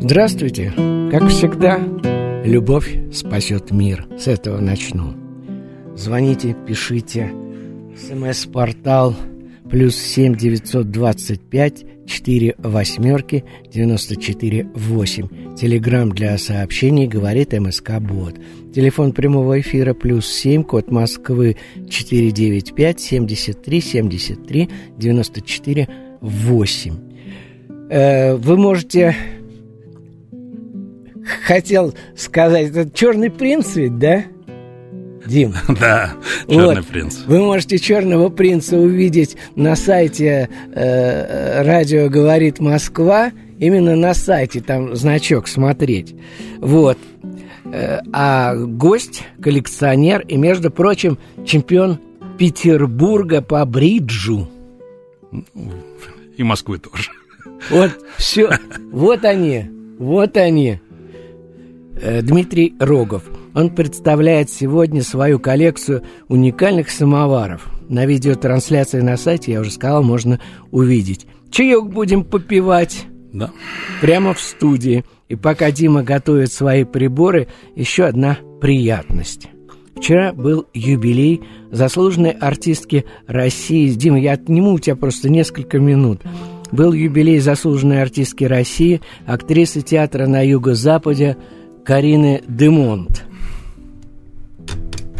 Здравствуйте! Как всегда, любовь спасет мир. С этого начну. Звоните, пишите. СМС-портал +7 925 4 8 94 8. Телеграмм для сообщений говорит МСК Бот. Телефон прямого эфира +7, код Москвы 495 73 73 94 8. Вы можете... Хотел сказать, это «Черный принц» ведь, да, Дим? Да, «Черный принц». Вы можете «Черного принца» увидеть на сайте «Радио говорит Москва». Именно на сайте, там значок «Смотреть». Вот. А гость, коллекционер и, между прочим, чемпион Петербурга по бриджу. И Москвы тоже. Вот все. Вот они. Вот они. Дмитрий Рогов. Он представляет сегодня свою коллекцию уникальных самоваров. На видеотрансляции на сайте, я уже сказал, можно увидеть. Чаек будем попивать, да, прямо в студии. И пока Дима готовит свои приборы, еще одна приятность. Вчера был юбилей заслуженной артистки России. Дима, я отниму у тебя просто несколько минут. Был юбилей заслуженной артистки России, актрисы театра на Юго-Западе Карины Демонт.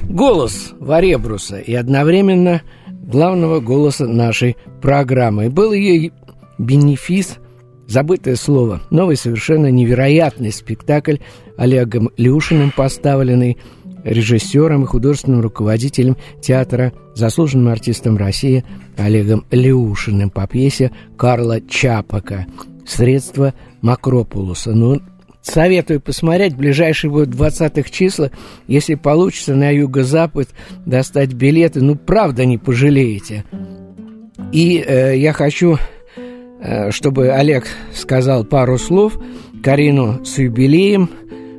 Голос Варебруса и одновременно главного голоса нашей программы. Был ее бенефис, забытое слово, новый совершенно невероятный спектакль, Олегом Леушиным поставленный, режиссером и художественным руководителем театра, заслуженным артистом России Олегом Леушиным по пьесе Карла Чапека «Средства Макропулоса». Ну, советую посмотреть, ближайшие будут 20-х числа, если получится на Юго-Запад достать билеты, ну, правда, не пожалеете. И я хочу, чтобы Олег сказал пару слов, Карину с юбилеем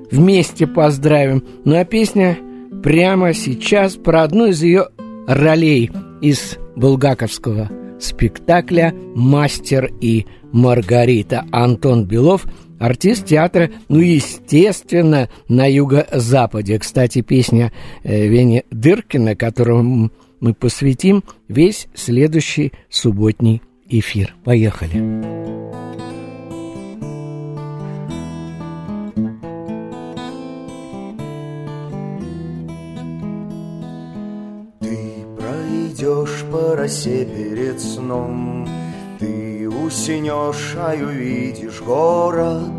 вместе поздравим. Ну, а песня прямо сейчас про одну из ее ролей из булгаковского спектакля «Мастер и Маргарита». Антон Белов, артист театра, ну, естественно, на Юго-Западе. Кстати, песня Вени Дыркина, которую мы посвятим весь следующий субботний эфир. Поехали. Идешь по росе перед сном, ты усинешь, а увидишь город.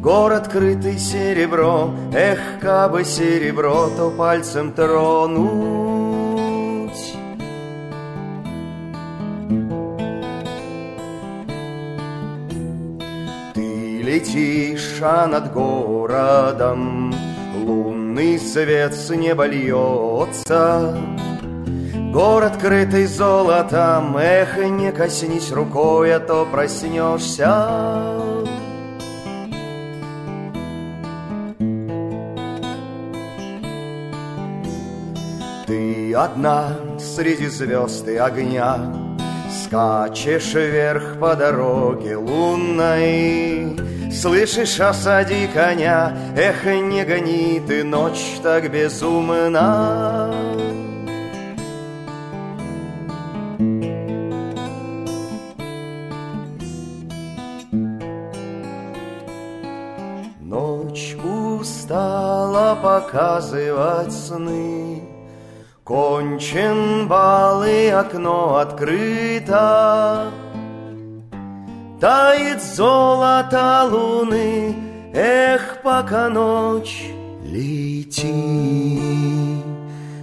Город, крытый серебром, эх, кабы серебро, то пальцем тронуть. Ты летишь, а над городом лунный свет с неба льется. Город, крытый золотом, эх, не коснись рукой, а то проснешься. Ты одна среди звезд и огня, скачешь вверх по дороге лунной. Слышишь, осади коня, эх, не гони ты, ночь так безумна. Показывать сны, Кончен бал, и окно открыто, тает золото луны. Эх, пока ночь, лети,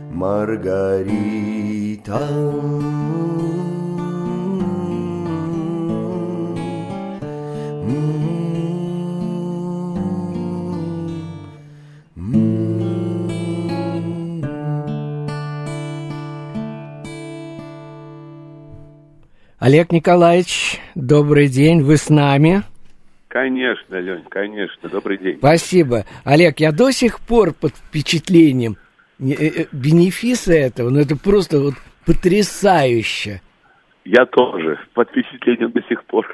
Маргарита. Олег Николаевич, добрый день, вы с нами? Конечно, Лёнь, конечно, добрый день. Спасибо. Олег, я до сих пор под впечатлением бенефиса этого, но это просто вот потрясающе. Я тоже под впечатлением до сих пор.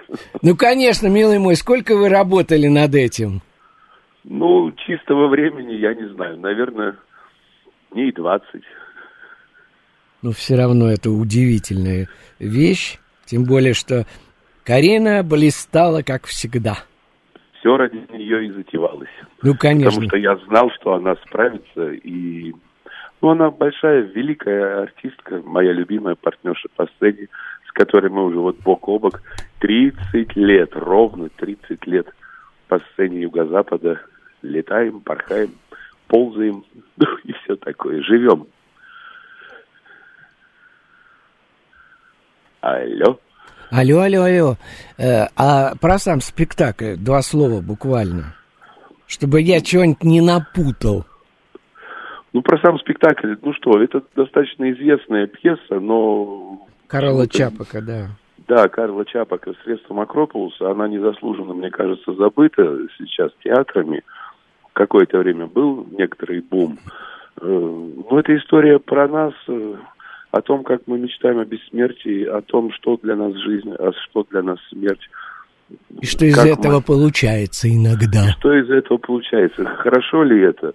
Ну, конечно, милый мой, сколько вы работали над этим? Ну, чистого времени, я не знаю, наверное, дней 20. Ну, все равно это удивительная вещь. Тем более, что Карина блистала, как всегда. Все ради нее и затевалось. Ну, конечно. Потому что я знал, что она справится. И, ну, она большая, великая артистка, моя любимая партнерша по сцене, с которой мы уже вот бок о бок 30 лет, ровно 30 лет по сцене Юго-Запада летаем, порхаем, ползаем, ну, и все такое. Живем. Алло. Алло. А про сам спектакль два слова буквально, чтобы я чего-нибудь не напутал. Ну, про сам спектакль, ну что, это достаточно известная пьеса, но... Карла Чапека, да. Да, Карла Чапека средством Акрополиса. Она незаслуженно, мне кажется, забыта сейчас театрами. Какое-то время был некоторый бум. Но это история про нас... о том, как мы мечтаем о бессмертии, о том, что для нас жизнь, а что для нас смерть. И что из этого получается иногда. И что из этого получается. Хорошо ли это?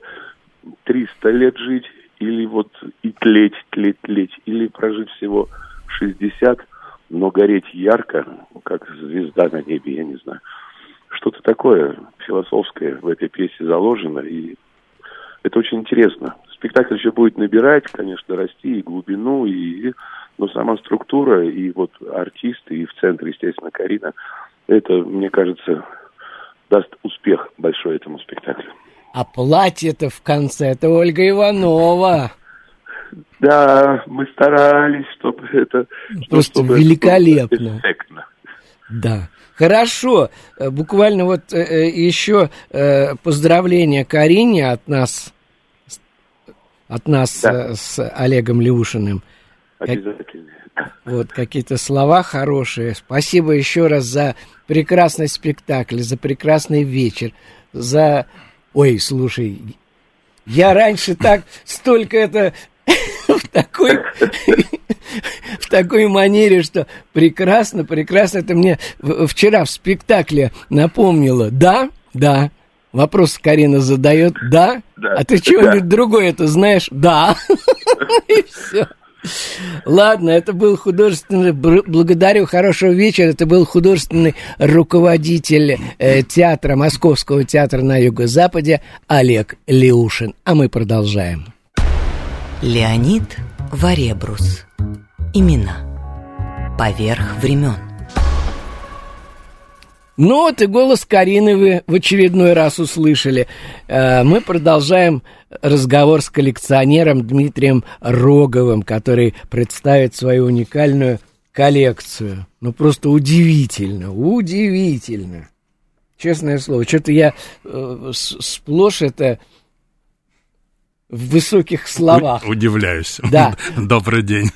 300 лет жить или вот и тлеть, или прожить всего 60, но гореть ярко, как звезда на небе, я не знаю. Что-то такое философское в этой пьесе заложено, и это очень интересно. Спектакль еще будет набирать, конечно, расти и глубину, и, но сама структура, и вот артисты, и в центре, естественно, Карина, это, мне кажется, даст успех большой этому спектаклю. А платье-то в конце, это Ольга Иванова. Да, мы старались, чтобы это... Просто великолепно. Эффектно. Да. Хорошо. Буквально вот еще поздравления Карине от нас... да. С Олегом Леушиным. Обязательно. Вот какие-то слова хорошие. Спасибо еще раз за прекрасный спектакль, за прекрасный вечер, за... Ой, слушай, я раньше так столько это в такой манере, что прекрасно. Это мне вчера в спектакле напомнило. Да. Вопрос Карина задает, да? А ты чего-нибудь другое это знаешь? Да. И все. Ладно, это был художественный... Благодарю, хорошего вечера. Это был художественный руководитель театра, Московского театра на Юго-Западе Олег Леушин. А мы продолжаем. Леонид Варебрус. Имена. Поверх времен. Ну вот и голос Карины вы в очередной раз услышали. Мы продолжаем разговор с коллекционером Дмитрием Роговым, который представит свою уникальную коллекцию. Ну просто удивительно. Честное слово, что-то я сплошь это в высоких словах. Удивляюсь. Да. Добрый день.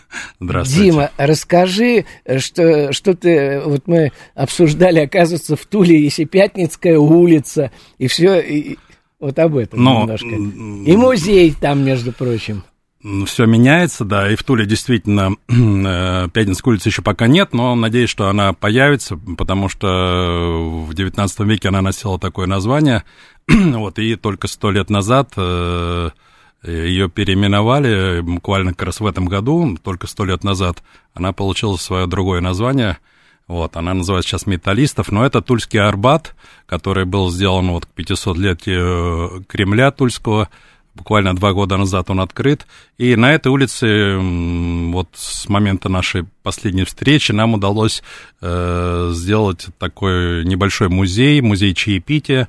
Здравствуйте. Дима, расскажи, что ты... Вот мы обсуждали, оказывается, в Туле есть и Пятницкая улица, и все, и вот об этом немножко. И музей там, между прочим. Все меняется, да, и в Туле действительно Пятницкой улицы еще пока нет, но надеюсь, что она появится, потому что в XIX веке она носила такое название, вот, и только 100 лет назад... Ее переименовали буквально как раз в этом году, только 100 лет назад. Она получила свое другое название. Вот, она называется сейчас «Металлистов». Но это Тульский Арбат, который был сделан вот к 500-летию Кремля Тульского. Буквально 2 года назад он открыт. И на этой улице, вот с момента нашей последней встречи, нам удалось сделать такой небольшой музей, музей чаепития,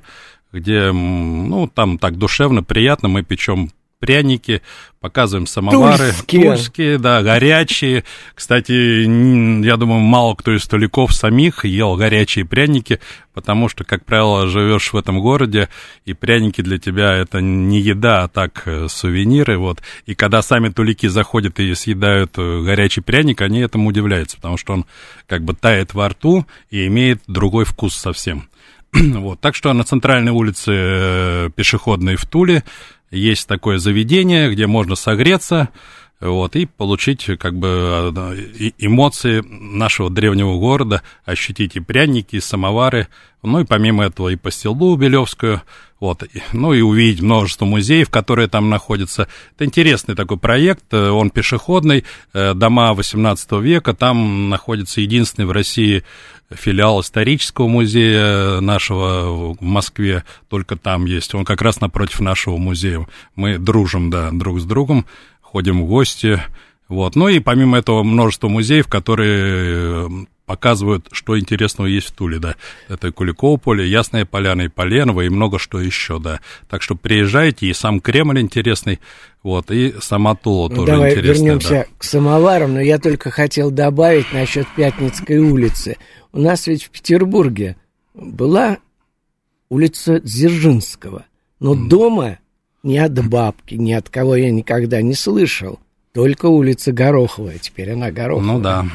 где, ну, там так душевно, приятно, мы печем пряники, показываем самовары. Тульские, да, горячие. Кстати, я думаю, мало кто из туляков самих ел горячие пряники, потому что, как правило, живешь в этом городе, и пряники для тебя это не еда, а так сувениры. Вот. И когда сами туляки заходят и съедают горячий пряник, они этому удивляются, потому что он как бы тает во рту и имеет другой вкус совсем. Вот. Так что на центральной улице пешеходной в Туле есть такое заведение, где можно согреться, вот, и получить как бы эмоции нашего древнего города, ощутить и пряники, и самовары, ну и помимо этого и пастилу белевскую, вот, ну и увидеть множество музеев, которые там находятся. Это интересный такой проект, он пешеходный, дома XVIII века, там находится единственный в России филиал исторического музея нашего в Москве, только там есть, он как раз напротив нашего музея. Мы дружим, да, друг с другом, ходим в гости, вот. Ну и помимо этого множество музеев, которые показывают, что интересного есть в Туле, да. Это Куликово поле, Ясная Поляна и Поленово, и много что еще, да. Так что приезжайте, и сам Кремль интересный, вот, и сама Тула тоже интересная. Давай вернемся к самоварам, но я только хотел добавить насчет Пятницкой улицы. У нас ведь в Петербурге была улица Дзержинского, но дома... Ни от бабки, ни от кого я никогда не слышал. Только улица Гороховая, теперь она Гороховая. Ну да.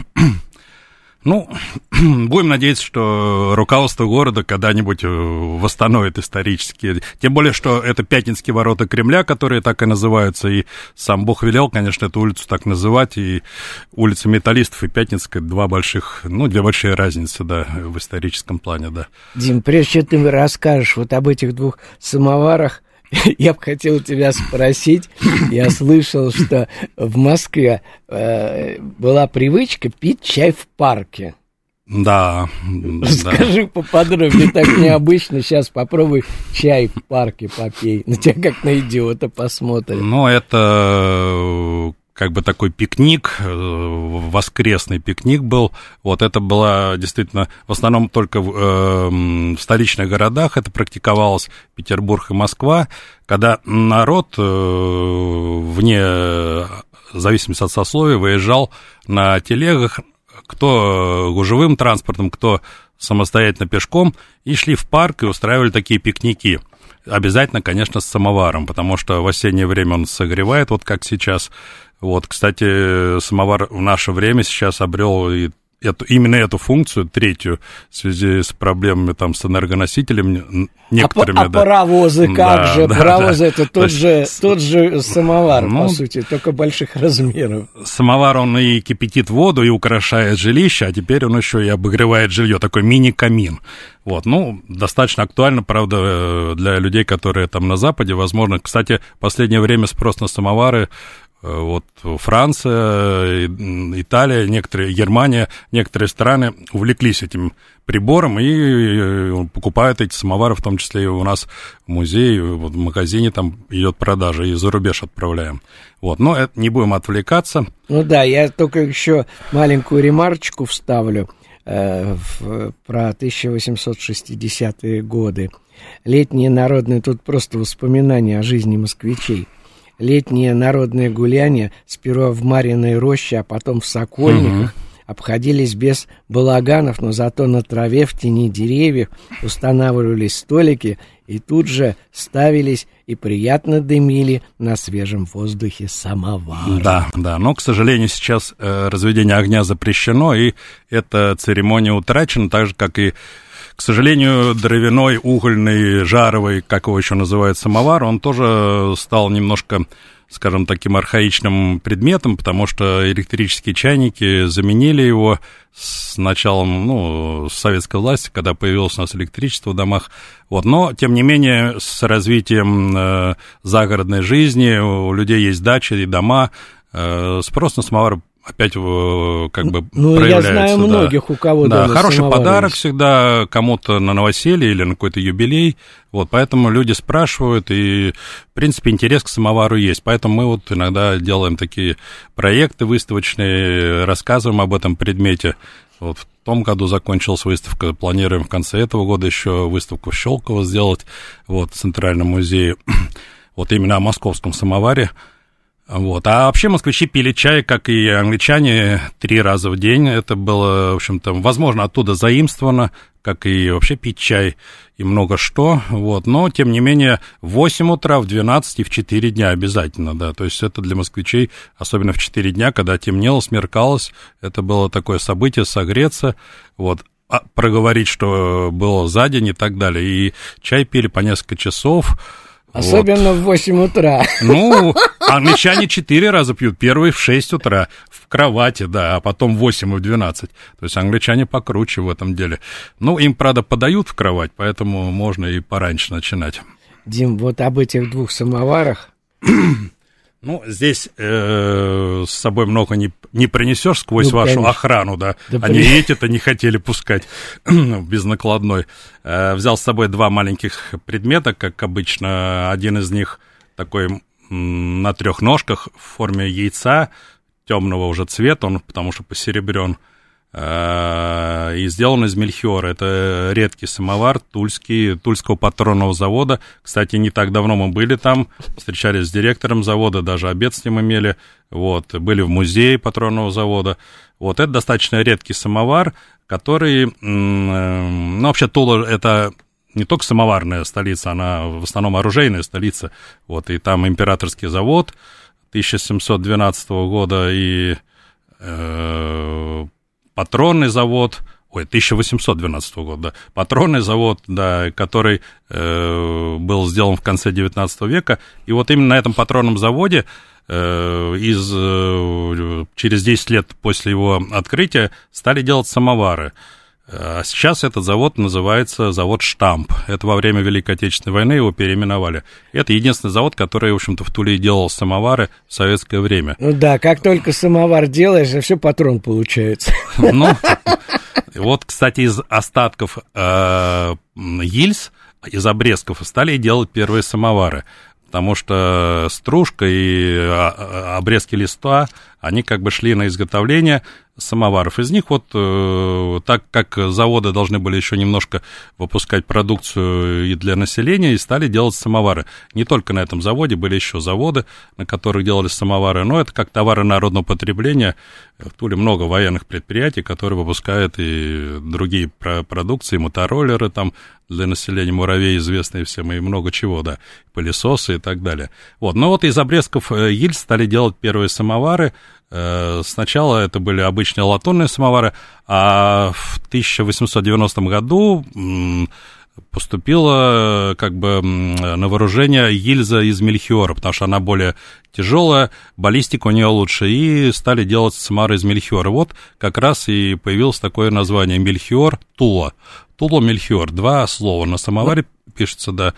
Ну, будем надеяться, что руководство города когда-нибудь восстановит исторические. Тем более, что это Пятницкие ворота Кремля, которые так и называются. И сам Бог велел, конечно, эту улицу так называть. И улица Металлистов и Пятницкая — две большие разницы, да, в историческом плане, да. Дим, прежде чем ты расскажешь вот об этих 2 самоварах, я бы хотел тебя спросить. Я слышал, что в Москве была привычка пить чай в парке. Да. Расскажи поподробнее, так необычно. Сейчас попробуй чай в парке попей. На тебя как на идиота посмотрят. Ну, это... как бы такой пикник, воскресный пикник был. Вот это было действительно в основном только в столичных городах это практиковалось, Петербург и Москва, когда народ вне зависимости от сословия выезжал на телегах, кто гужевым транспортом, кто самостоятельно пешком, и шли в парк и устраивали такие пикники. Обязательно, конечно, с самоваром, потому что в осеннее время он согревает, вот как сейчас. Вот, кстати, самовар в наше время сейчас обрел именно эту функцию, 3-ю, в связи с проблемами там с энергоносителем некоторыми. А да. Паровозы как же? Да, паровозы, да. Это тот же самовар, по сути, только больших размеров. Самовар, он и кипятит воду, и украшает жилище, а теперь он еще и обогревает жилье, такой мини-камин. Вот, ну, достаточно актуально, правда, для людей, которые там на Западе, возможно. Кстати, в последнее время спрос на самовары. Вот Франция, Италия, Германия, некоторые страны увлеклись этим прибором и покупают эти самовары, в том числе и у нас в музее, в магазине там идет продажа, и за рубеж отправляем. Вот, но это, не будем отвлекаться. Ну да, я только еще маленькую ремарочку вставлю про 1860-е годы. Летние народные, тут просто воспоминания о жизни москвичей. Летние народные гуляния сперва в Марьиной роще, а потом в Сокольниках обходились без балаганов, но зато на траве в тени деревьев устанавливались столики и тут же ставились и приятно дымили на свежем воздухе самовары. Да, да, но, к сожалению, сейчас разведение огня запрещено, и эта церемония утрачена, так же, как и, к сожалению, дровяной, угольный, жаровый, как его еще называют, самовар, он тоже стал немножко, скажем, таким архаичным предметом, потому что электрические чайники заменили его с началом, с советской власти, когда появилось у нас электричество в домах. Вот. Но, тем не менее, с развитием загородной жизни, у людей есть дачи и дома, спрос на самовары опять как бы проявляется. Я знаю многих, у кого хороший самоварились. Подарок всегда кому-то на новоселье или на какой-то юбилей. Вот, поэтому люди спрашивают, и, в принципе, интерес к самовару есть. Поэтому мы вот иногда делаем такие проекты выставочные, рассказываем об этом предмете. Вот в том году закончилась выставка, планируем в конце этого года еще выставку в Щелково сделать, вот, в Центральном музее, вот именно о московском самоваре. Вот. А вообще москвичи пили чай, как и англичане, 3 раза в день. Это было, в общем-то, возможно, оттуда заимствовано, как и вообще пить чай и много что. Вот. Но, тем не менее, в 8 утра, в 12 и в 4 дня обязательно, да. То есть это для москвичей, особенно в 4 дня, когда темнело, смеркалось, это было такое событие, согреться, вот, проговорить, что было за день и так далее. И чай пили по несколько часов. Особенно вот. В 8 утра. Ну, англичане 4 раза пьют. Первый в 6 утра в кровати, да, а потом в 8 и в 12. То есть англичане покруче в этом деле. Ну, им, правда, подают в кровать, поэтому можно и пораньше начинать. Дим, вот об этих 2 самоварах. Ну, здесь с собой много не принесешь сквозь вашу охрану, да. Они эти-то не хотели пускать без накладной. Взял с собой 2 маленьких предмета, как обычно. Один из них такой на 3 ножках в форме яйца, темного уже цвета, он потому что посеребрен. И сделан из мельхиора. Это редкий самовар Тульского патронного завода. Кстати, не так давно мы были там, встречались с директором завода, даже обед с ним имели. Вот, были в музее патронного завода. Вот, это достаточно редкий самовар, который... Ну, вообще, Тула — это не только самоварная столица, она в основном оружейная столица. Вот, и там императорский завод 1712 года и... Патронный завод, 1812 года, да. Патронный завод, да, который был сделан в конце 19 века. И вот именно на этом патронном заводе через 10 лет после его открытия стали делать самовары. А сейчас этот завод называется завод «Штамп». Это во время Великой Отечественной войны его переименовали. Это единственный завод, который, в общем-то, в Туле делал самовары в советское время. Ну да, как только самовар делаешь, все патрон получается. Ну, вот, кстати, из остатков гильз, из обрезков стали делать первые самовары. Потому что стружка и обрезки листа, они как бы шли на изготовление самоваров. Из них вот, так как заводы должны были еще немножко выпускать продукцию и для населения, и стали делать самовары. Не только на этом заводе, были еще заводы, на которых делали самовары. Но это как товары народного потребления. В Туле много военных предприятий, которые выпускают и другие продукции, мотороллеры там для населения, муравей известные всем, и много чего, да, пылесосы и так далее. Вот, но вот из обрезков гильз стали делать первые самовары. Сначала это были обычные латунные самовары, а в 1890 году поступила как бы на вооружение гильза из мельхиора, потому что она более тяжелая, баллистика у нее лучше, и стали делать самовары из мельхиора. Вот как раз и появилось такое название «Мельхиор Тула». Тула «Мельхиор», 2 слова на самоваре пишется, да.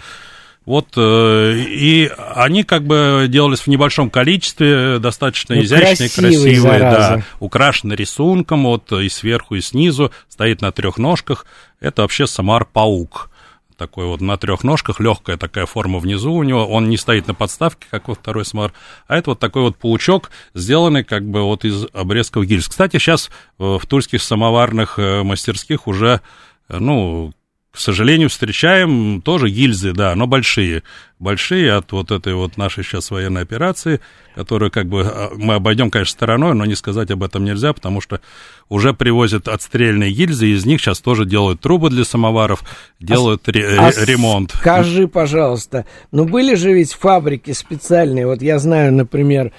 Вот, и они как бы делались в небольшом количестве, достаточно изящные, красивые, да, украшены рисунком, вот, и сверху, и снизу, стоит на 3 ножках, это вообще самар-паук, такой вот на 3 ножках, легкая такая форма внизу у него, он не стоит на подставке, как во второй самар, а это вот такой вот паучок, сделанный как бы вот из обрезков гильз. Кстати, сейчас в тульских самоварных мастерских уже, к сожалению, встречаем тоже гильзы, да, но большие. Большие от вот этой вот нашей сейчас военной операции, которую как бы мы обойдем, конечно, стороной, но не сказать об этом нельзя, потому что уже привозят отстрельные гильзы, из них сейчас тоже делают трубы для самоваров, делают ремонт. Скажи, пожалуйста, были же ведь фабрики специальные, вот я знаю, например,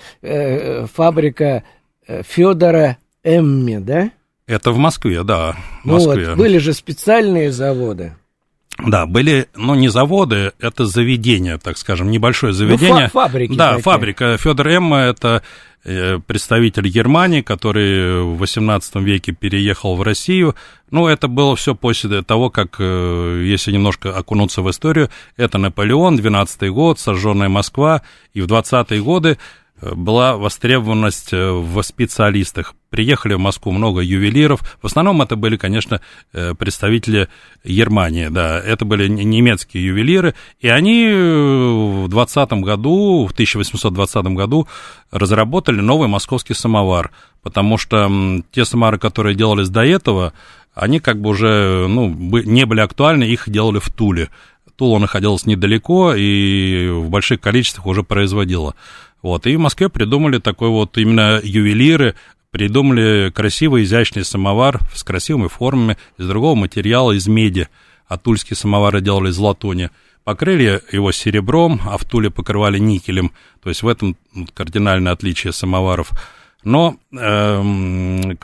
фабрика Федора Эмми, да? Это в Москве, да, в Москве. Вот, были же специальные заводы. Да, были, не заводы, это заведение, так скажем, небольшое заведение. Фабрики. Да, такие. Фабрика. Федор Эмма – это представитель Германии, который в 18 веке переехал в Россию. Это было все после того, как, если немножко окунуться в историю, это Наполеон, 12-й год, сожженная Москва, и в 20-е годы была востребованность в специалистах. Приехали в Москву много ювелиров. В основном это были, конечно, представители Германии, да. Это были немецкие ювелиры. И они в 1820 году разработали новый московский самовар. Потому что те самовары, которые делались до этого, они как бы уже не были актуальны, их делали в Туле. Тула находилась недалеко и в больших количествах уже производила. Вот. И в Москве придумали такой вот, именно ювелиры придумали красивый, изящный самовар с красивыми формами из другого материала, из меди. А тульские самовары делали из латуни. Покрыли его серебром, а в Туле покрывали никелем. То есть в этом кардинальное отличие самоваров. Но они,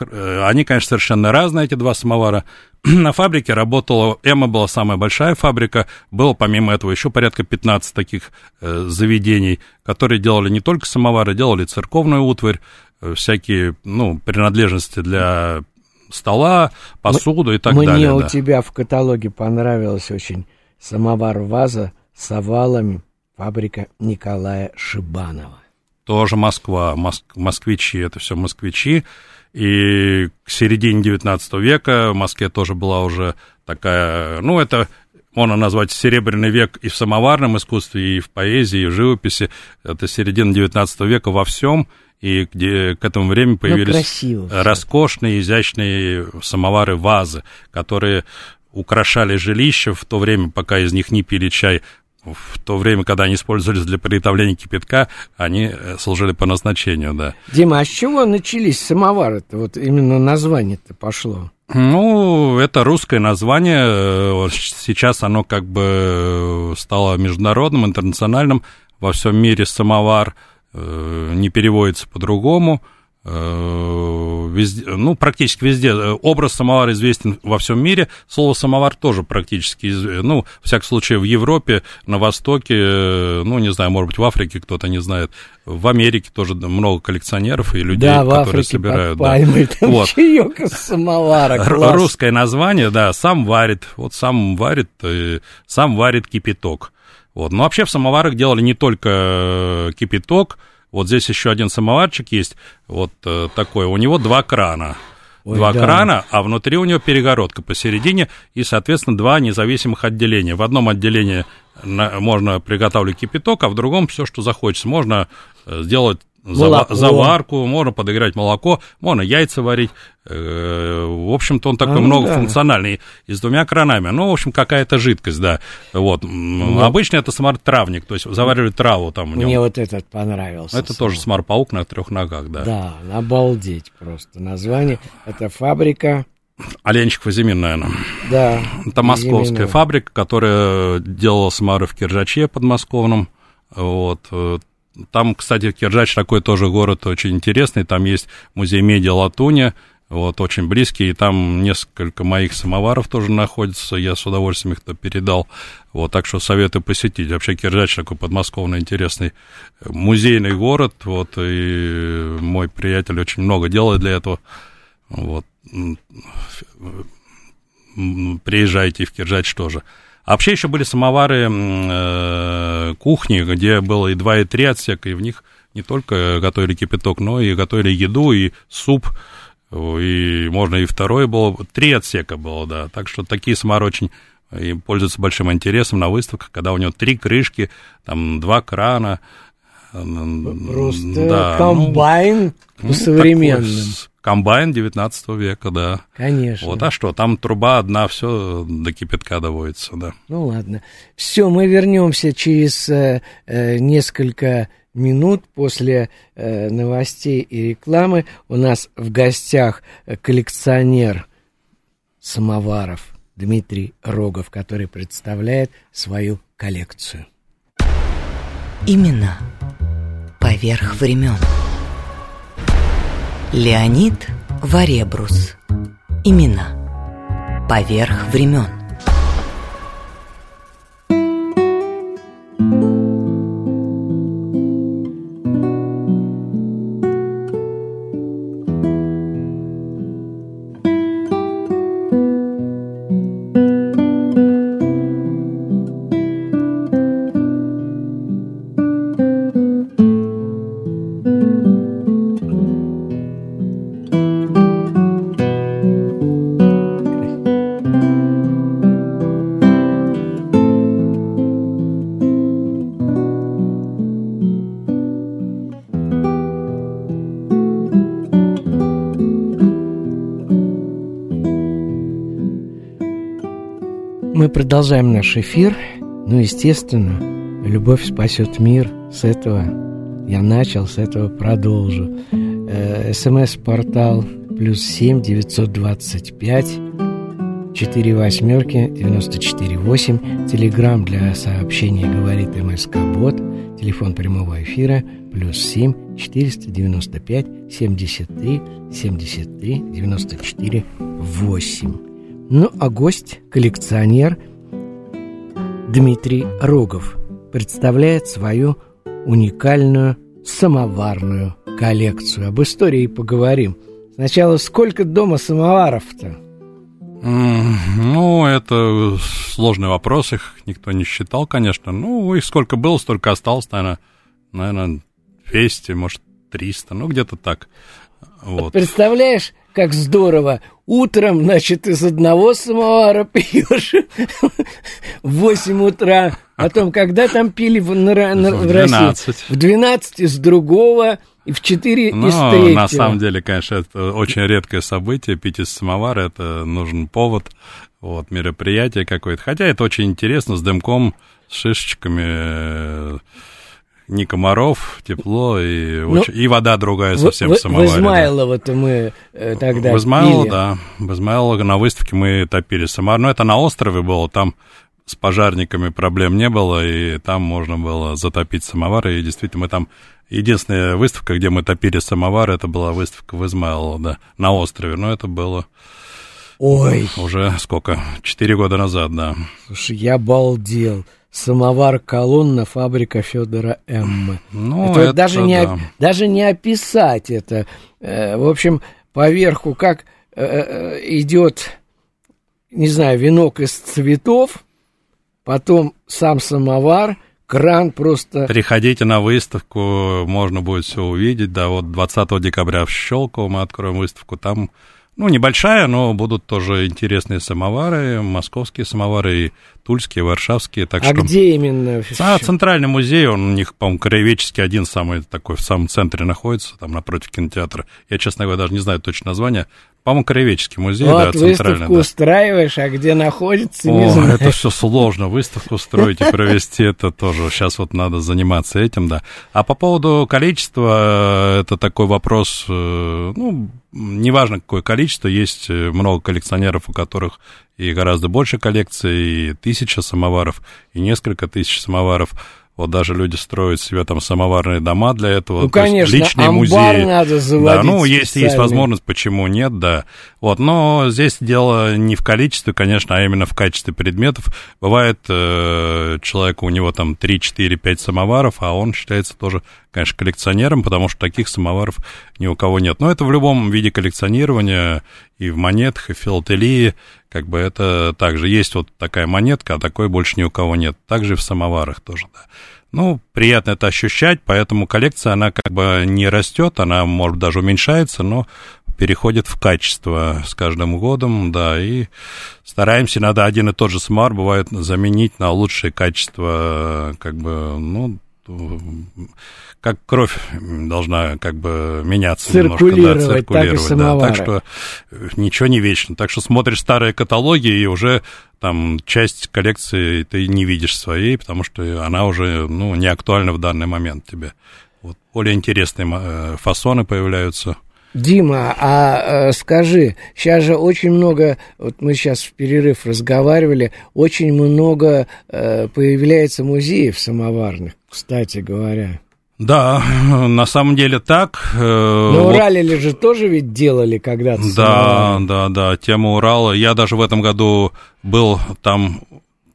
конечно, совершенно разные, эти два самовара. На фабрике работала, Эмма была самая большая фабрика, было помимо этого еще порядка 15 таких заведений, которые делали не только самовары, делали церковную утварь, всякие, принадлежности для стола, посуду и так далее. Мне у тебя в каталоге понравился очень самовар-ваза с овалами, фабрика Николая Шибанова. Тоже Москва, москвичи, это все москвичи. И к середине 19 века в Москве тоже была уже такая, это можно назвать серебряный век и в самоварном искусстве, и в поэзии, и в живописи. Это середина 19 века во всем, и где к этому времени появились роскошные, изящные самовары-вазы, которые украшали жилища в то время, пока из них не пили чай. В то время, когда они использовались для приготовления кипятка, они служили по назначению, да. Дима, а с чего начались самовары-то? Вот именно название-то пошло. Это русское название. Сейчас оно как бы стало международным, интернациональным. Во всем мире самовар не переводится по-другому. Везде, практически везде образ самовара известен во всем мире. Слово самовар тоже практически во всяком случае в Европе, на Востоке, не знаю, может быть, в Африке кто-то не знает. В Америке тоже много коллекционеров и людей, которые собирают. Да, в Африке под пальмой, там чаёк из самовара, класс. Русское название, да, сам варит кипяток. Вот. Но вообще в самоварах делали не только кипяток. Вот здесь еще один самоварчик есть, вот такой, у него два крана. Крана, а внутри у него перегородка посередине, и, соответственно, два независимых отделения. В одном отделении можно приготовить кипяток, а в другом все, что захочется. Можно сделать заварку, можно подогреть молоко, можно яйца варить. В общем-то, он такой многофункциональный, и с двумя кранами. В общем, какая-то жидкость, да. Вот. Обычно это самар-травник, то есть заваривают траву там. Мне вот этот понравился. Это тоже самар-паук на трех ногах, да. Да, обалдеть просто. Название. Это фабрика... Оленчик Вазимин, наверное. Да. Это московская фабрика, которая делала самары в Киржаче подмосковном. Вот. Там, кстати, Киржач такой тоже город очень интересный, там есть музей меди латуни, вот, очень близкий, и там несколько моих самоваров тоже находится, я с удовольствием их-то передал, вот, так что советую посетить. Вообще Киржач такой подмосковный интересный музейный город, вот, и мой приятель очень много делает для этого, вот, приезжайте в Киржач тоже. А вообще еще были самовары кухни, где было и 2, и 3 отсека, и в них не только готовили кипяток, но и готовили еду, и суп, и можно и второе было, 3 отсека было, да. Так что такие самовары очень пользуются большим интересом на выставках, когда у него 3 крышки, там 2 крана. Просто да, комбайн современный. Комбайн 19 века, да. Конечно. Вот, а что, там труба одна, все до кипятка доводится, да. Ну, ладно. Все, мы вернемся через несколько минут после новостей и рекламы. У нас в гостях коллекционер самоваров Дмитрий Рогов, который представляет свою коллекцию. Имена поверх времен. Леонид Варебрус. Имена поверх времен. Мы продолжаем наш эфир. Ну, естественно, любовь спасет мир. С этого я начал, с этого продолжу. СМС-портал +7 925 48 94 8. Телеграмм для сообщений говорит МСК-бот. Телефон прямого эфира +7 495 73 73 94 8. Ну а гость, коллекционер Дмитрий Рогов, представляет свою уникальную самоварную коллекцию. Об истории поговорим. Сначала, сколько дома самоваров-то? Ну, это сложный вопрос, их никто не считал, конечно. Ну, их сколько было, столько осталось, наверное, 200, может, 300, ну, где-то так. Вот. Представляешь, как здорово. Утром, значит, из одного самовара пьешь в 8 утра. Потом, когда там пили в России? В 12 из другого и в 4 из третьего. Ну, на самом деле, конечно, это очень редкое событие. Пить из самовара, это нужен повод, вот, мероприятие какое-то. Хотя это очень интересно, с дымком, с шишечками, ни комаров, тепло, и вода другая совсем в самоваре. В Измайлово-то мы тогда пили. В Измайлово, да. В Измайлово на выставке мы топили самовар. Но это на острове было, там с пожарниками проблем не было, и там можно было затопить самовар. И действительно, мы там... Единственная выставка, где мы топили самовар, это была выставка в Измайлово, да, на острове. Но это было... Ой! Уже сколько? 4 года назад, да. Слушай, я балдел. Самовар-колонна, фабрика Федора Эммы. Ну, это даже, да. Даже не описать это. В общем, поверху как идет, не знаю, венок из цветов, потом сам самовар, кран просто... Приходите на выставку, можно будет все увидеть. Да, вот 20 декабря в Щелково мы откроем выставку, там... Ну, небольшая, но будут тоже интересные самовары, московские самовары, и тульские, варшавские. Так что... где именно? Центральный музей, он у них, по-моему, краеведческий один самый такой, в самом центре находится, там напротив кинотеатра. Я, честно говоря, даже не знаю точно название. По-моему, краеведческий музей, вот, да, центральный. Вот, выставку устраиваешь, а где находится, не знаю. Это все сложно, выставку устроить и провести, это тоже. Сейчас вот надо заниматься этим, да. А по поводу количества, это такой вопрос, ну, неважно, какое количество, есть много коллекционеров, у которых и гораздо больше коллекций, и 1000 самоваров, и несколько тысяч самоваров. Вот даже люди строят себе там самоварные дома для этого. Ну, конечно, личные музеи. Надо заводить. Да, ну, если есть возможность, почему нет, да. Вот, но здесь дело не в количестве, конечно, а именно в качестве предметов. Бывает, человек, у него там 3, 4, 5 самоваров, а он считается тоже, конечно, коллекционером, потому что таких самоваров ни у кого нет. Но это в любом виде коллекционирования, и в монетах, и в филателии, как бы это также. Есть вот такая монетка, а такой больше ни у кого нет. Также и в самоварах тоже, да. Ну, приятно это ощущать, поэтому коллекция, она как бы не растет, она, может, даже уменьшается, но переходит в качество с каждым годом, да, и стараемся, надо один и тот же самовар, бывает, заменить на лучшее качество, как бы, ну, как кровь должна как бы меняться, циркулировать, да, так что ничего не вечно. Так что смотришь старые каталоги, и уже там часть коллекции ты не видишь своей, потому что она уже, ну, не актуальна в данный момент тебе. Вот, более интересные фасоны появляются. Дима, а скажи, сейчас же очень много, вот мы сейчас в перерыв разговаривали, очень много появляется музеев самоварных, кстати говоря. Да, на самом деле так. На Урале вот, же тоже ведь делали когда-то самоварные. Да, тема Урала. Я даже в этом году был там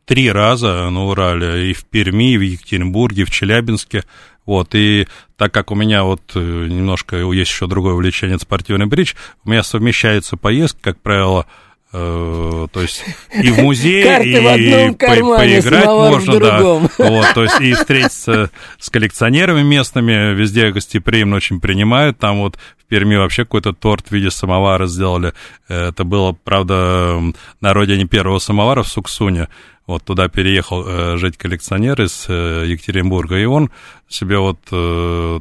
3 раза на Урале, и в Перми, и в Екатеринбурге, и в Челябинске. Вот, и так как у меня вот немножко есть еще другое увлечение, спортивный бридж, у меня совмещается поездка, как правило, то есть и в музее, и поиграть можно, да, вот, то есть и встретиться с коллекционерами местными, везде гостеприимно очень принимают, там вот в Перми вообще какой-то торт в виде самовара сделали, это было, правда, на родине первого самовара в Суксуне. Вот туда переехал жить коллекционер из Екатеринбурга, и он себе вот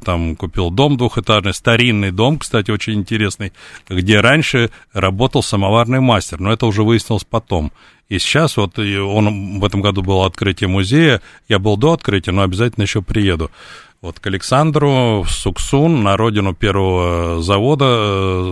там купил дом двухэтажный, старинный дом, кстати, очень интересный, где раньше работал самоварный мастер, но это уже выяснилось потом. И сейчас вот он в этом году было открытие музея. Я был до открытия, но обязательно еще приеду. Вот к Александру в Суксун, на родину первого завода,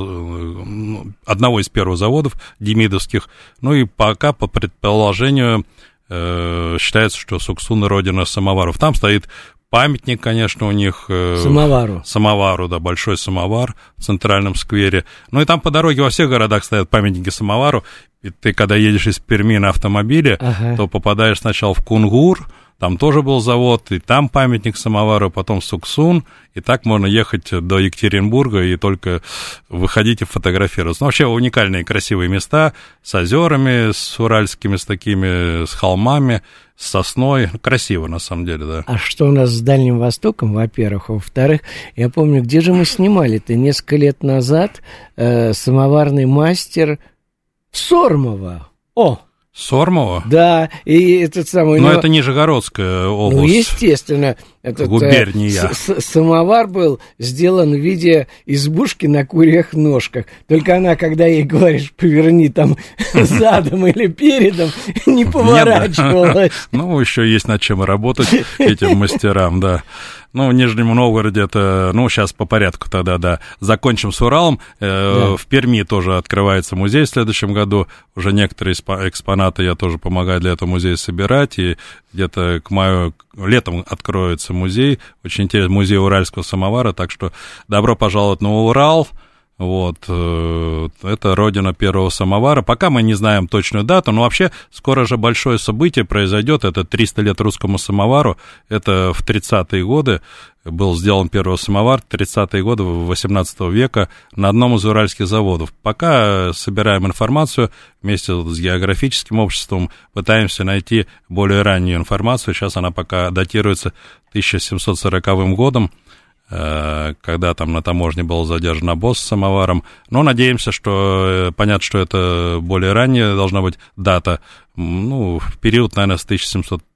одного из первых заводов демидовских. Ну и пока, по предположению, считается, что Суксун — родина самоваров. Там стоит памятник, конечно, у них. Самовару. Самовару, да, большой самовар в центральном сквере. Ну и там по дороге во всех городах стоят памятники самовару. И ты, когда едешь из Перми на автомобиле, то попадаешь сначала в Кунгур, там тоже был завод, и там памятник самовару, потом Суксун, и так можно ехать до Екатеринбурга и только выходить и фотографироваться. Ну, вообще уникальные красивые места с озерами, с уральскими, с такими, с холмами, с сосной. Красиво, на самом деле, да. А что у нас с Дальним Востоком, во-первых? Во-вторых, я помню, где же мы снимали-то? Несколько лет назад самоварный мастер Сормова. О! Сормова? Да, и этот самый... Но это Нижегородская область. Ну, естественно. Этот, губерния. Самовар был сделан в виде избушки на курьих ножках. Только она, когда ей говоришь, поверни там задом или передом, не поворачивалась. Ну, еще есть над чем работать этим мастерам, да. Ну, в Нижнем Новгороде это... Ну, сейчас по порядку тогда, да. Закончим с Уралом. Да. В Перми тоже открывается музей в следующем году. Уже некоторые экспонаты я тоже помогаю для этого музея собирать. И где-то к маю... Летом откроется музей. Очень интересный музей уральского самовара. Так что добро пожаловать на Урал. Вот, это родина первого самовара. Пока мы не знаем точную дату, но вообще скоро же большое событие произойдет. Это 300 лет русскому самовару. Это в 30-е годы был сделан первый самовар, 30-е годы 18 века на одном из уральских заводов. Пока собираем информацию вместе с географическим обществом, пытаемся найти более раннюю информацию. Сейчас она пока датируется 1740 годом, когда там на таможне был задержан обоз с самоваром. Но надеемся, что понятно, что это более ранняя должна быть дата. Ну, в период, наверное, с 1730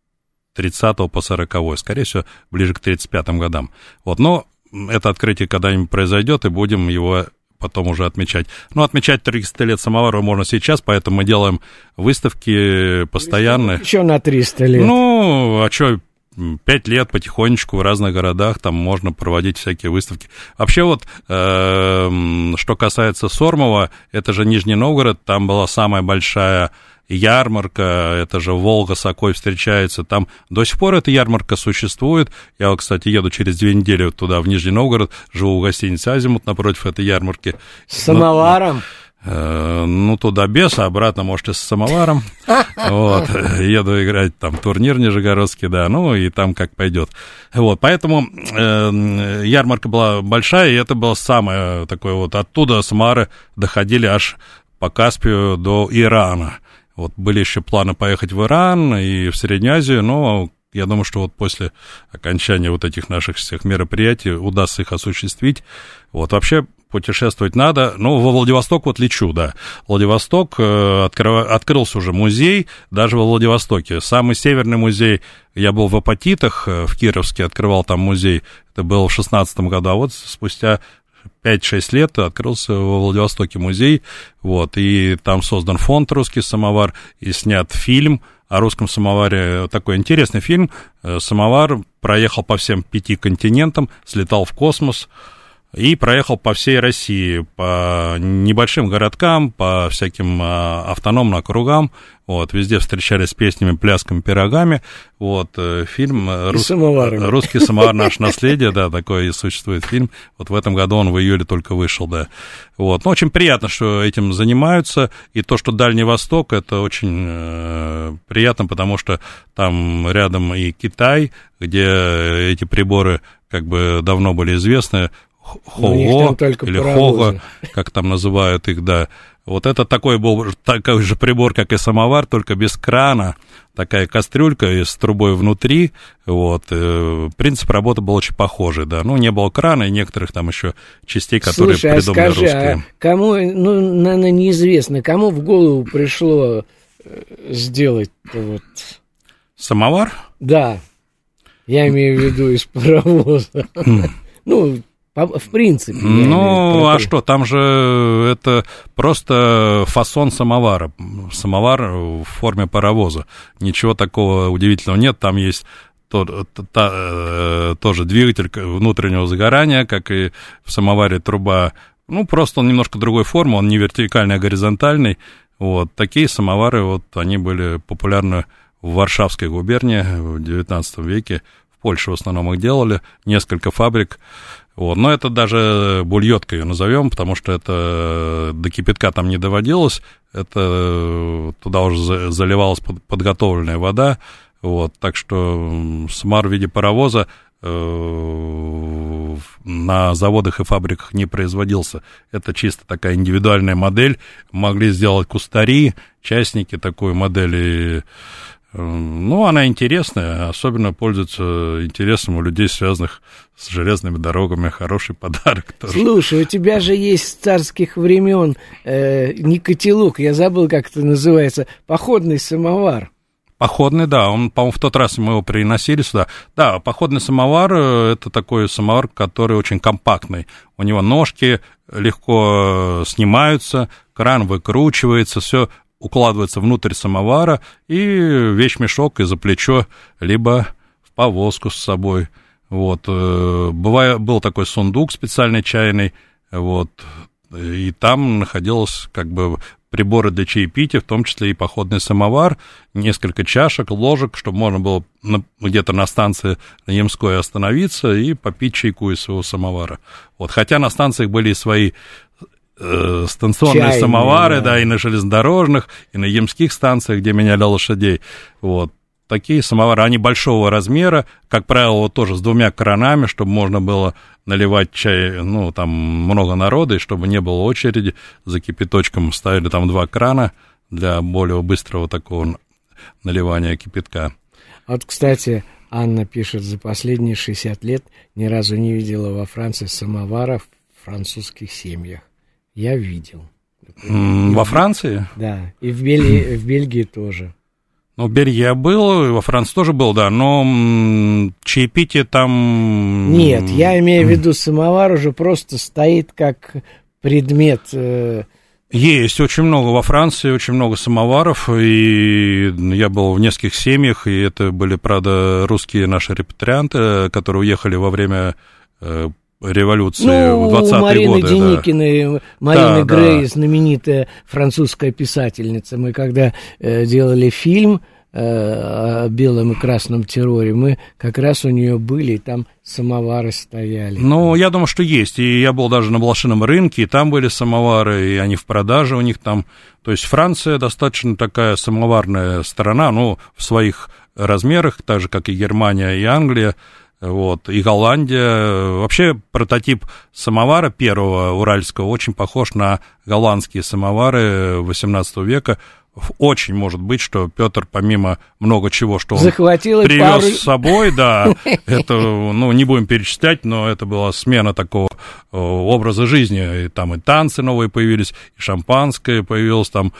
по 40-й, скорее всего, ближе к 35-м годам. Вот, но это открытие когда-нибудь произойдет, и будем его потом уже отмечать. Ну, отмечать 300 лет самовару можно сейчас, поэтому мы делаем выставки постоянные. Еще на 300 лет. Ну, а что... 5 лет потихонечку в разных городах там можно проводить всякие выставки. Вообще вот, что касается Сормова, это же Нижний Новгород, там была самая большая ярмарка, это же Волга с Окой встречается, там до сих пор эта ярмарка существует. Я, кстати, еду через 2 недели туда, в Нижний Новгород, живу в гостинице «Азимут» напротив этой ярмарки. С самоваром? Ну, туда без, а обратно, может, и с самоваром. Вот, еду играть там турнир нижегородский, да, ну, и там как пойдет. Вот, поэтому ярмарка была большая, и это было самое такое вот. Оттуда с Мары доходили аж по Каспию до Ирана. Вот, были еще планы поехать в Иран и в Среднюю Азию, но... Я думаю, что вот после окончания вот этих наших всех мероприятий удастся их осуществить. Вот, вообще путешествовать надо. Ну, во Владивосток вот лечу, да. Владивосток, открылся уже музей, даже во Владивостоке. Самый северный музей, я был в Апатитах, в Кировске, открывал там музей. Это было в 16 году, а вот спустя 5-6 лет открылся во Владивостоке музей. Вот, и там создан фонд «Русский самовар», и снят фильм о русском самоваре, такой интересный фильм. Самовар проехал по всем 5 континентам, слетал в космос и проехал по всей России, по небольшим городкам, по всяким автономным округам. Вот, везде встречались с песнями, плясками, пирогами. Вот, фильм «Русский самовар. Наше наследие», да, такой и существует фильм. Вот в этом году он в июле только вышел, да. Вот, ну, очень приятно, что этим занимаются. И то, что Дальний Восток, это очень приятно, потому что там рядом и Китай, где эти приборы как бы давно были известны, Хого или Хого, как там называют их, да. Вот это такой был, такой же прибор, как и самовар, только без крана. Такая кастрюлька с трубой внутри. Вот. Принцип работы был очень похожий, да. Ну, не было крана и некоторых там еще частей, которые придумали русские. Слушай, а кому, ну, наверное, неизвестно, кому в голову пришло сделать вот... Самовар? Да. Я имею в виду из паровоза. Ну... В принципе. Ну, а что, там же это просто фасон самовара. Самовар в форме паровоза. Ничего такого удивительного нет. Там есть тоже двигатель внутреннего сгорания, как и в самоваре труба. Ну, просто он немножко другой формы, он не вертикальный, а горизонтальный. Вот. Такие самовары, вот, они были популярны в Варшавской губернии в XIX веке. В Польше в основном их делали, несколько фабрик. Вот. Но это даже бульотка ее назовем, потому что это до кипятка там не доводилось, это туда уже заливалась подготовленная вода. Вот. Так что самовар в виде паровоза на заводах и фабриках не производился. Это чисто такая индивидуальная модель. Могли сделать кустари, частники такую модель. И, ну, она интересная, особенно пользуется интересом у людей, связанных с железными дорогами. Хороший подарок тоже. Слушай, у тебя же есть с царских времен не котелок, я забыл, как это называется, походный самовар. Походный, да, он, по-моему, в тот раз мы его приносили сюда. Да, походный самовар – это такой самовар, который очень компактный. У него ножки легко снимаются, кран выкручивается, все укладывается внутрь самовара, и вещмешок из-за плечо, либо в повозку с собой. Вот. Был такой сундук специальный чайный, вот, и там находилось как бы приборы для чаепития, в том числе и походный самовар, несколько чашек, ложек, чтобы можно было где-то на станции на Ямской остановиться и попить чайку из своего самовара. Вот, хотя на станциях были и свои станционные чайные самовары, да, и на железнодорожных, и на ямских станциях, где меняли лошадей. Вот. Такие самовары, они большого размера, как правило, вот тоже с двумя кранами, чтобы можно было наливать чай, ну, там много народа, и чтобы не было очереди, за кипяточком ставили там два крана для более быстрого такого наливания кипятка. Вот, кстати, Анна пишет, за последние 60 лет ни разу не видела во Франции самовара в французских семьях. Я видел. Во Франции? Да, и в Бельгии тоже. Ну, в Бельгии я был, во Франции тоже был, да, но чаепитие там... Нет, я имею в виду, самовар уже просто стоит как предмет... Есть очень много во Франции, очень много самоваров, и я был в нескольких семьях, и это были, правда, русские наши репатрианты, которые уехали во время... революции, ну, в 20-е годы. Ну, Марины Деникины, да. Марина, да, Грей, да, знаменитая французская писательница. Мы когда делали фильм о белом и красном терроре, мы как раз у нее были, и там самовары стояли. Ну, я думаю, что есть. И я был даже на блошином рынке, и там были самовары, и они в продаже у них там. То есть Франция достаточно такая самоварная страна, ну, в своих размерах, так же, как и Германия, и Англия. Вот, и Голландия. Вообще прототип самовара первого уральского очень похож на голландские самовары XVIII века. Очень может быть, что Петр, помимо много чего, что он привез с собой, да, это, ну, не будем перечислять, но это была смена такого образа жизни, и там и танцы новые появились, и шампанское появилось, там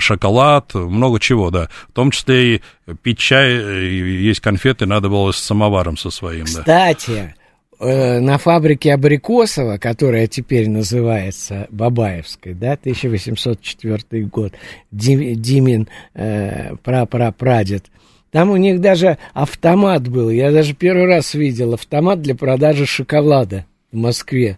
шоколад, много чего, да, в том числе и пить чай, и есть конфеты, надо было с самоваром со своим, да. Кстати, на фабрике Абрикосова, которая теперь называется Бабаевской, да, 1804 год, Димин прапрапрадед, там у них даже автомат был, я даже первый раз видел автомат для продажи шоколада в Москве.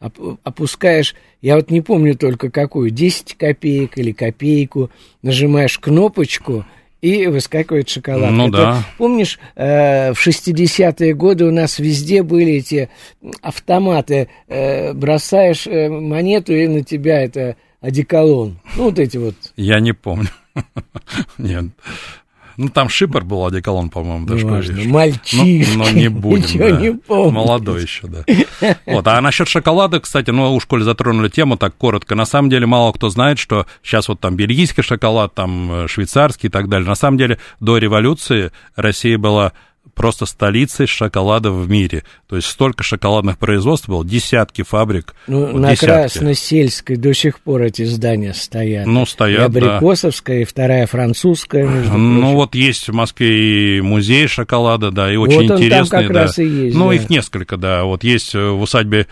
Опускаешь, я вот не помню только какую, 10 копеек или копейку, нажимаешь кнопочку... И выскакивает шоколад. Ну, это, да. Помнишь, в 60-е годы у нас везде были эти автоматы. Бросаешь монету, и на тебя это одеколон. Ну, вот эти вот. Я не помню. Нет. Ну, там шипер был, одеколон, по-моему, даже. Мальчишки. Но не будем, ничего, да, не помню. Молодой еще, да. Вот. А насчет шоколада, кстати, ну, уж коли затронули тему так коротко, на самом деле мало кто знает, что сейчас вот там бельгийский шоколад, там швейцарский и так далее. На самом деле до революции Россия была просто столицей шоколада в мире. То есть столько шоколадных производств было, десятки фабрик. Ну, на Красносельской до сих пор эти здания стоят. Ну, стоят, и Абрикосовская, да. И вторая французская, между прочим. Ну, вот есть в Москве и музей шоколада, да, и очень вот интересные. Там как да. раз и есть, ну, да. их несколько, да. Вот есть в усадьбе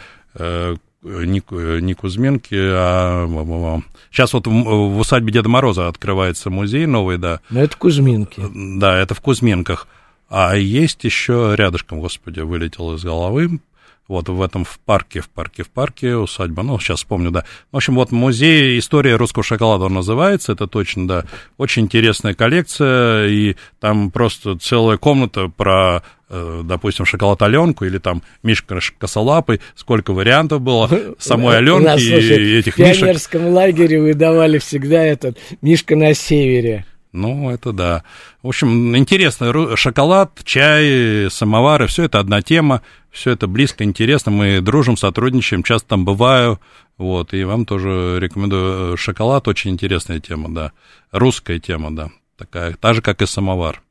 не Кузьминки, а... Сейчас вот в усадьбе Деда Мороза открывается музей новый, да. Но это Кузьминки. Да, это в Кузьминках. А есть еще рядышком, господи, вылетел из головы, вот в этом в парке усадьба, ну, сейчас вспомню, да. В общем, вот музей «История русского шоколада» он называется, это точно, да. Очень интересная коллекция, и там просто целая комната про... допустим, шоколад Аленку или там Мишка Косолапый, сколько вариантов было самой Аленки нас, слушай, и этих Мишек. В пионерском лагере выдавали всегда этот Мишка на севере. Ну, это да. В общем, интересно, шоколад, чай, самовары, все это одна тема, все это близко, интересно, мы дружим, сотрудничаем, часто там бываю, вот, и вам тоже рекомендую шоколад, очень интересная тема, да, русская тема, да, такая, та же, как и самовар.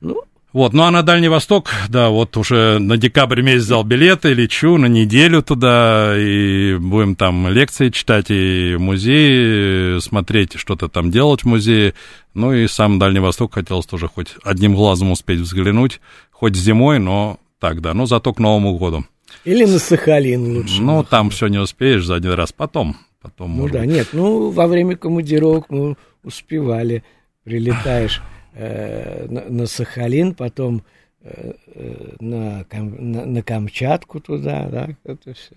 Ну, вот, ну а на Дальний Восток, да, вот уже на декабрь месяц взял билеты, лечу на неделю туда, и будем там лекции читать, и музеи смотреть, что-то там делать в музее, ну и сам Дальний Восток хотелось тоже хоть одним глазом успеть взглянуть, хоть зимой, но так, да, но зато к Новому году. Или на Сахалин лучше. Ну, там все не успеешь за один раз, потом ну, да, быть. Нет, ну, во время командировок мы успевали, прилетаешь. На Сахалин, потом на Камчатку туда, да, это все.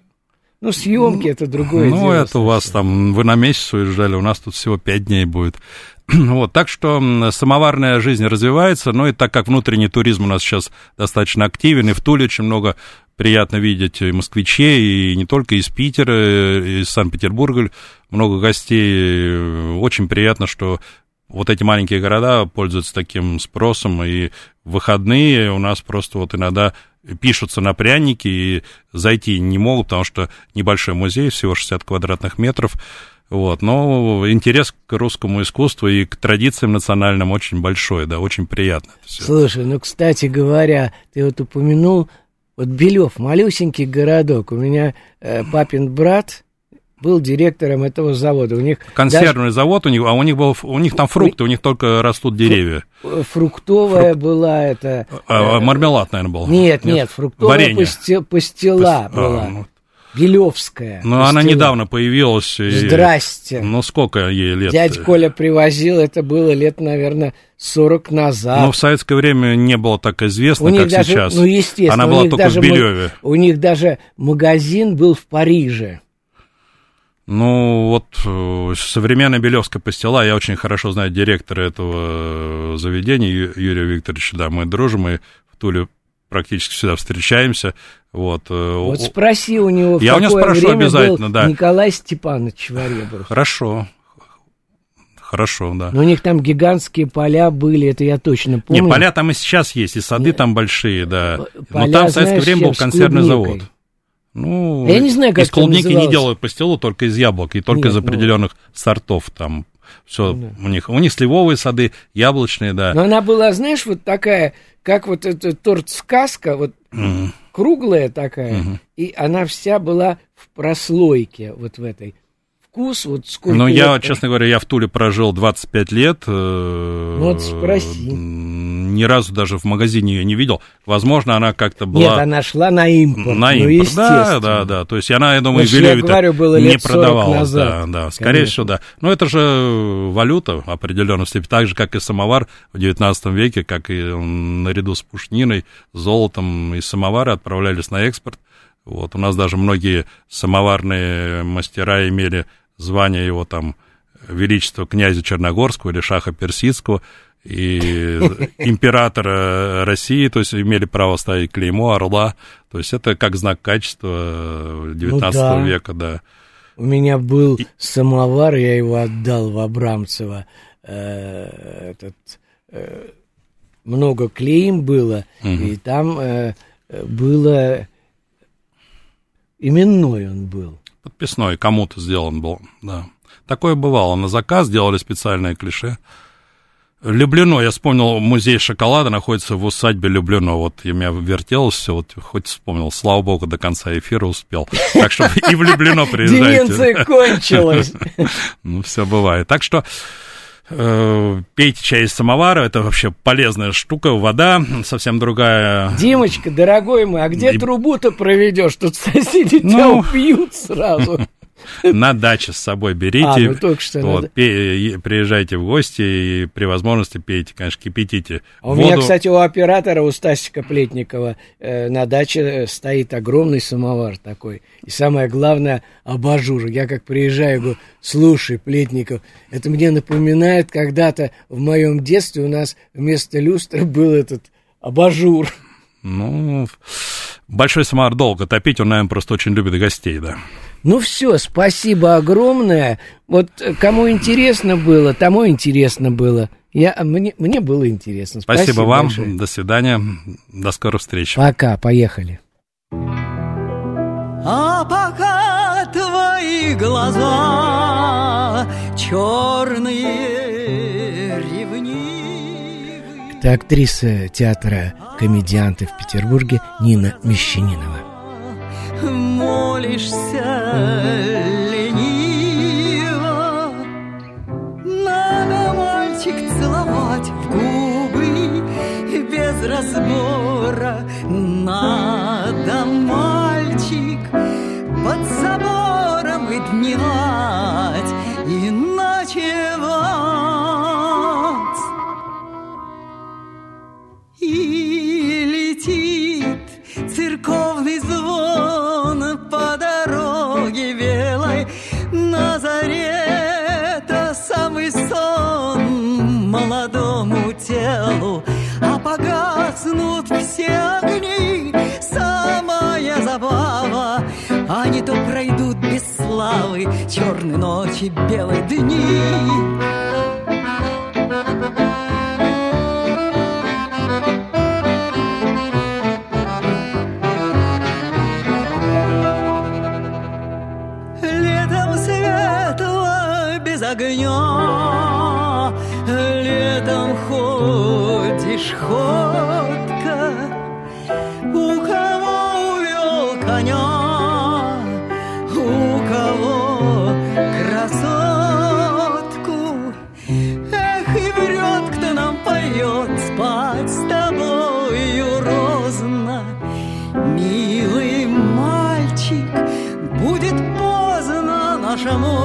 Ну, съемки это другое дело. Ну, это совсем. У вас там, вы на месяц уезжали, у нас тут всего 5 дней будет. Вот, так что самоварная жизнь развивается, ну, и так как внутренний туризм у нас сейчас достаточно активен, и в Туле очень много приятно видеть и москвичей, и не только из Питера, и из Санкт-Петербурга, много гостей, очень приятно, что вот эти маленькие города пользуются таким спросом, и в выходные у нас просто вот иногда пишутся на пряники, и зайти не могут, потому что небольшой музей, всего 60 квадратных метров, вот, но интерес к русскому искусству и к традициям национальным очень большой, да, очень приятно. Слушай, ну, кстати говоря, ты вот упомянул, вот Белев, малюсенький городок, у меня папин брат... был директором этого завода. У них консервный завод, у них там фрукты, у них только растут деревья. Фруктовая была это... мармелад, наверное, был. Нет, фруктовая пастила была. Белевская. Ну, она недавно появилась. Здрасте. Ну, сколько ей лет? Дядь Коля привозил, это было лет, наверное, 40 назад. Но в советское время не было так известно, как даже, сейчас. Ну, естественно. Она была только в Белеве. У них даже магазин был в Париже. Ну, вот современная белевская пастила, я очень хорошо знаю директора этого заведения, Юрия Викторовича, да, мы дружим, и в Туле практически всегда встречаемся. Вот спроси у него, я в какое у него спрошу, время обязательно, был да. Николай Степанович Варебрус. Хорошо, да. Но у них там гигантские поля были, это я точно помню. Не, поля там и сейчас есть, и сады там большие, да. Поля, но там в советское время был консервный завод. Ну, я не знаю, как из клубники не делают пастилу, только из яблок, и только из определенных сортов там все да. У них сливовые сады, яблочные, да. Но она была, знаешь, вот такая, как вот этот торт-сказка, вот круглая такая, и она вся была в прослойке вот в этой. Вкус, вот сколько ну, лет... я, честно говоря, я в Туле прожил 25 лет. Вот спроси. Ни разу даже в магазине ее не видел. Возможно, она как-то была... Нет, она шла на импорт. На импорт, ну, да. То есть она, я думаю, в Белеве не продавалась. Да. Скорее всего, да. Но это же валюта в определенном степени. Так же, как и самовар в 19 веке, как и наряду с пушниной, золотом и самовары отправлялись на экспорт. Вот, у нас даже многие самоварные мастера имели звание его там величества князя Черногорского или шаха Персидского и императора России, то есть имели право ставить клеймо орла, то есть это как знак качества 19 века, да. У меня был самовар, я его отдал в Абрамцево, много клейм было, и там было... Именной он был. Подписной, кому-то сделан был, да. Такое бывало, на заказ делали специальное клише. Люблено, я вспомнил, музей шоколада находится в усадьбе Люблено. Вот я меня вертелось все, вот хоть вспомнил. Слава богу, до конца эфира успел. Так что и в Люблено приезжайте. Деменция кончилась. Ну, все бывает. Так что пейте чай из самовара, это вообще полезная штука, вода совсем другая. Димочка, дорогой мой, а где трубу-то проведешь? Тут соседи тебя убьют сразу. На даче с собой берите, вот, приезжайте в гости и при возможности пейте, конечно, кипятите воду. У меня, кстати, у оператора, у Стасика Плетникова на даче стоит огромный самовар такой. И самое главное, абажур. Я как приезжаю, говорю, слушай, Плетников, это мне напоминает, когда-то в моем детстве у нас вместо люстры был этот абажур. Ну, большой самовар долго топить, он, наверное, просто очень любит гостей, да. Ну все, спасибо огромное. Вот кому интересно было, тому интересно было. Мне было интересно. Спасибо вам, большое. До свидания, до скорой встречи. Пока, поехали. А пока твои глаза черные ревнивые. Это актриса театра комедианты в Петербурге Нина Мещанинова. Молишься лениво, надо, мальчик, целовать в губы без разбора. Надо, мальчик, под собором и дневать, и ночевать. И летит церковный звон по дороге белой на заре, это самый сон молодому телу, а погаснут все огни, самая забава, они то пройдут без славы, черные ночи, белые дни. Огня летом ходишь ходка, у кого увел коня, у кого красотку. Эх, и врет, кто нам поет, спать с тобою розно. Милый мальчик, будет поздно нашему.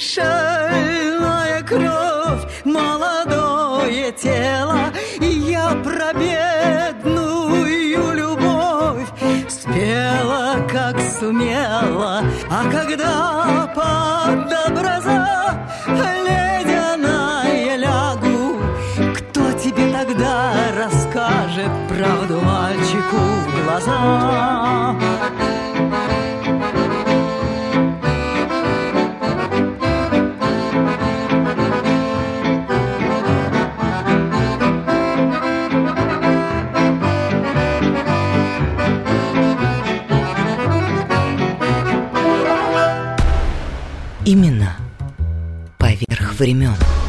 Шальная кровь, молодое тело, я про бедную любовь спела, как сумела, а когда под образа ледяная лягу, кто тебе тогда расскажет правду мальчику в глаза? Имена поверх времен.